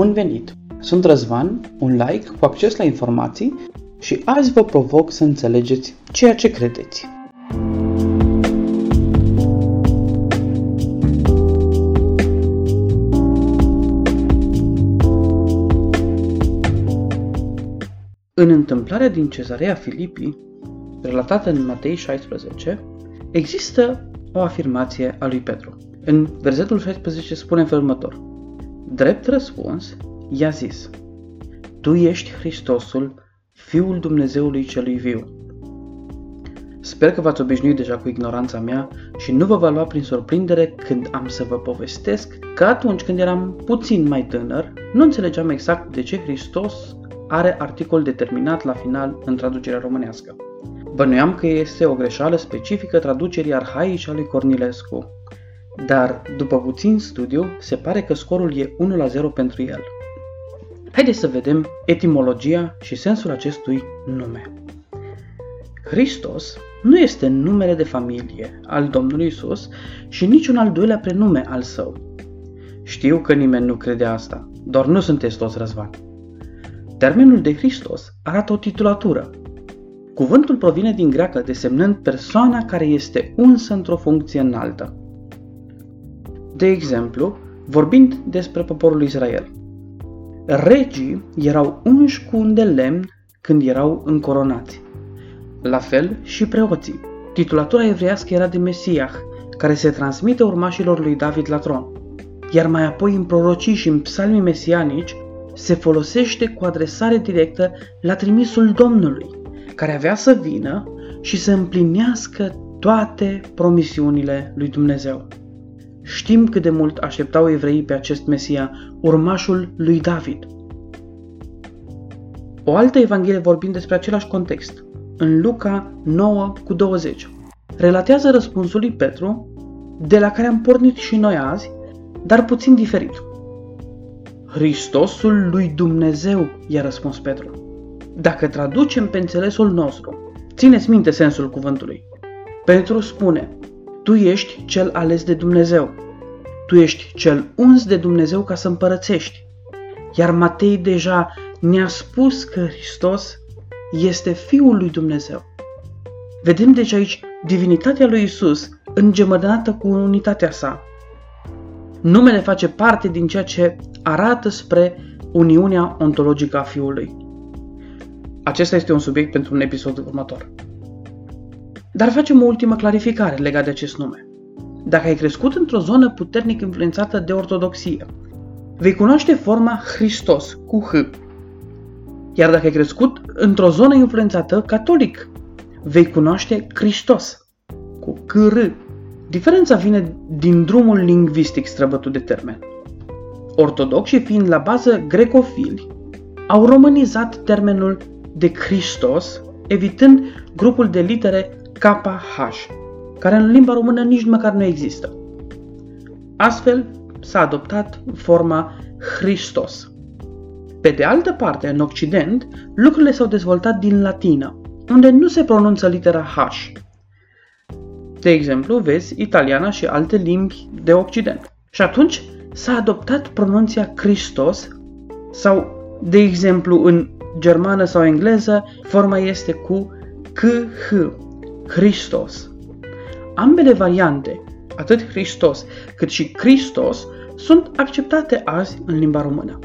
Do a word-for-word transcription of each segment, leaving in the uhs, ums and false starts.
Bun venit! Sunt Răzvan, un laic cu acces la informații și azi vă provoc să înțelegeți ceea ce credeți. În întâmplarea din Cezarea Filipi, relatată în Matei șaisprezece, există o afirmație a lui Petru. În versetul șaisprezece spune în felul următor: drept răspuns, i-a zis: tu ești Hristosul, Fiul Dumnezeului Celui Viu. Sper că v-ați obișnuit deja cu ignoranța mea și nu vă va lua prin surprindere când am să vă povestesc că atunci când eram puțin mai tânăr, nu înțelegeam exact de ce Hristos are articol determinat la final în traducerea românească. Bănuiam că este o greșeală specifică traducerii arhaice a lui Cornilescu, dar după puțin studiu se pare că scorul e unu la zero pentru el. Haideți să vedem etimologia și sensul acestui nume. Christos nu este numele de familie al Domnului Iisus și niciun al doilea prenume al său. Știu că nimeni nu crede asta, doar nu sunteți toți Răzvan. Termenul de Christos arată o titulatură. Cuvântul provine din greacă, desemnând persoana care este unsă într-o funcție înaltă. De exemplu, vorbind despre poporul Israel. Regii erau unși cu un de lemn când erau încoronați. La fel și preoții. Titulatura evreiască era de Mesiah, care se transmite urmașilor lui David la tron. Iar mai apoi în prorocii și în psalmii mesianici se folosește cu adresare directă la trimisul Domnului, care avea să vină și să împlinească toate promisiunile lui Dumnezeu. Știm cât de mult așteptau evreii pe acest Mesia, urmașul lui David. O altă evanghelie vorbind despre același context, în Luca nouă cu douăzeci, relatează răspunsul lui Petru, de la care am pornit și noi azi, dar puțin diferit. Hristosul lui Dumnezeu, i-a răspuns Petru. Dacă traducem pe înțelesul nostru, țineți minte sensul cuvântului. Petru spune: tu ești cel ales de Dumnezeu. Tu ești cel uns de Dumnezeu ca să împărățești. Iar Matei deja ne-a spus că Hristos este Fiul lui Dumnezeu. Vedem deci aici divinitatea lui Iisus îngemănată cu unitatea sa. Numele face parte din ceea ce arată spre uniunea ontologică a Fiului. Acesta este un subiect pentru un episod următor. Dar facem o ultimă clarificare legată de acest nume. Dacă ai crescut într-o zonă puternic influențată de ortodoxie, vei cunoaște forma Hristos cu H. Iar dacă ai crescut într-o zonă influențată catolic, vei cunoaște Christos cu C R. Diferența vine din drumul lingvistic străbătut de termen. Ortodoxii, fiind la bază grecofili, au romanizat termenul de Christos, evitând grupul de litere K H, care în limba română nici măcar nu există. Astfel s-a adoptat forma Hristos. Pe de altă parte, în Occident, lucrurile s-au dezvoltat din latină, unde nu se pronunță litera H. De exemplu, vezi italiana și alte limbi de Occident. Și atunci s-a adoptat pronunția Christos sau, de exemplu, în germană sau engleză, forma este cu C H. Christos. Ambele variante, atât Hristos cât și Christos, sunt acceptate azi în limba română.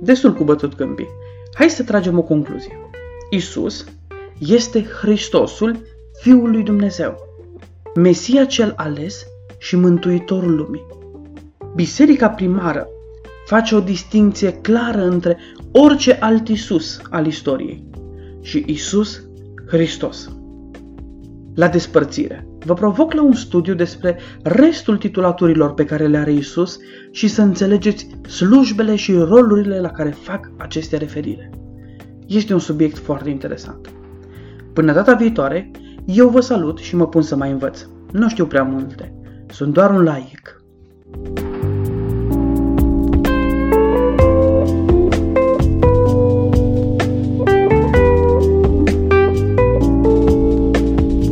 Destul cu bătut câmpii. Hai să tragem o concluzie. Iisus este Hristosul, Fiul lui Dumnezeu, Mesia cel ales și Mântuitorul lumii. Biserica primară face o distinție clară între orice alt Iisus al istoriei și Iisus Hristos. La despărțire, vă provoc la un studiu despre restul titulaturilor pe care le are Iisus și să înțelegeți slujbele și rolurile la care fac aceste referire. Este un subiect foarte interesant. Până data viitoare, eu vă salut și mă pun să mai învăț. Nu știu prea multe, sunt doar un laic.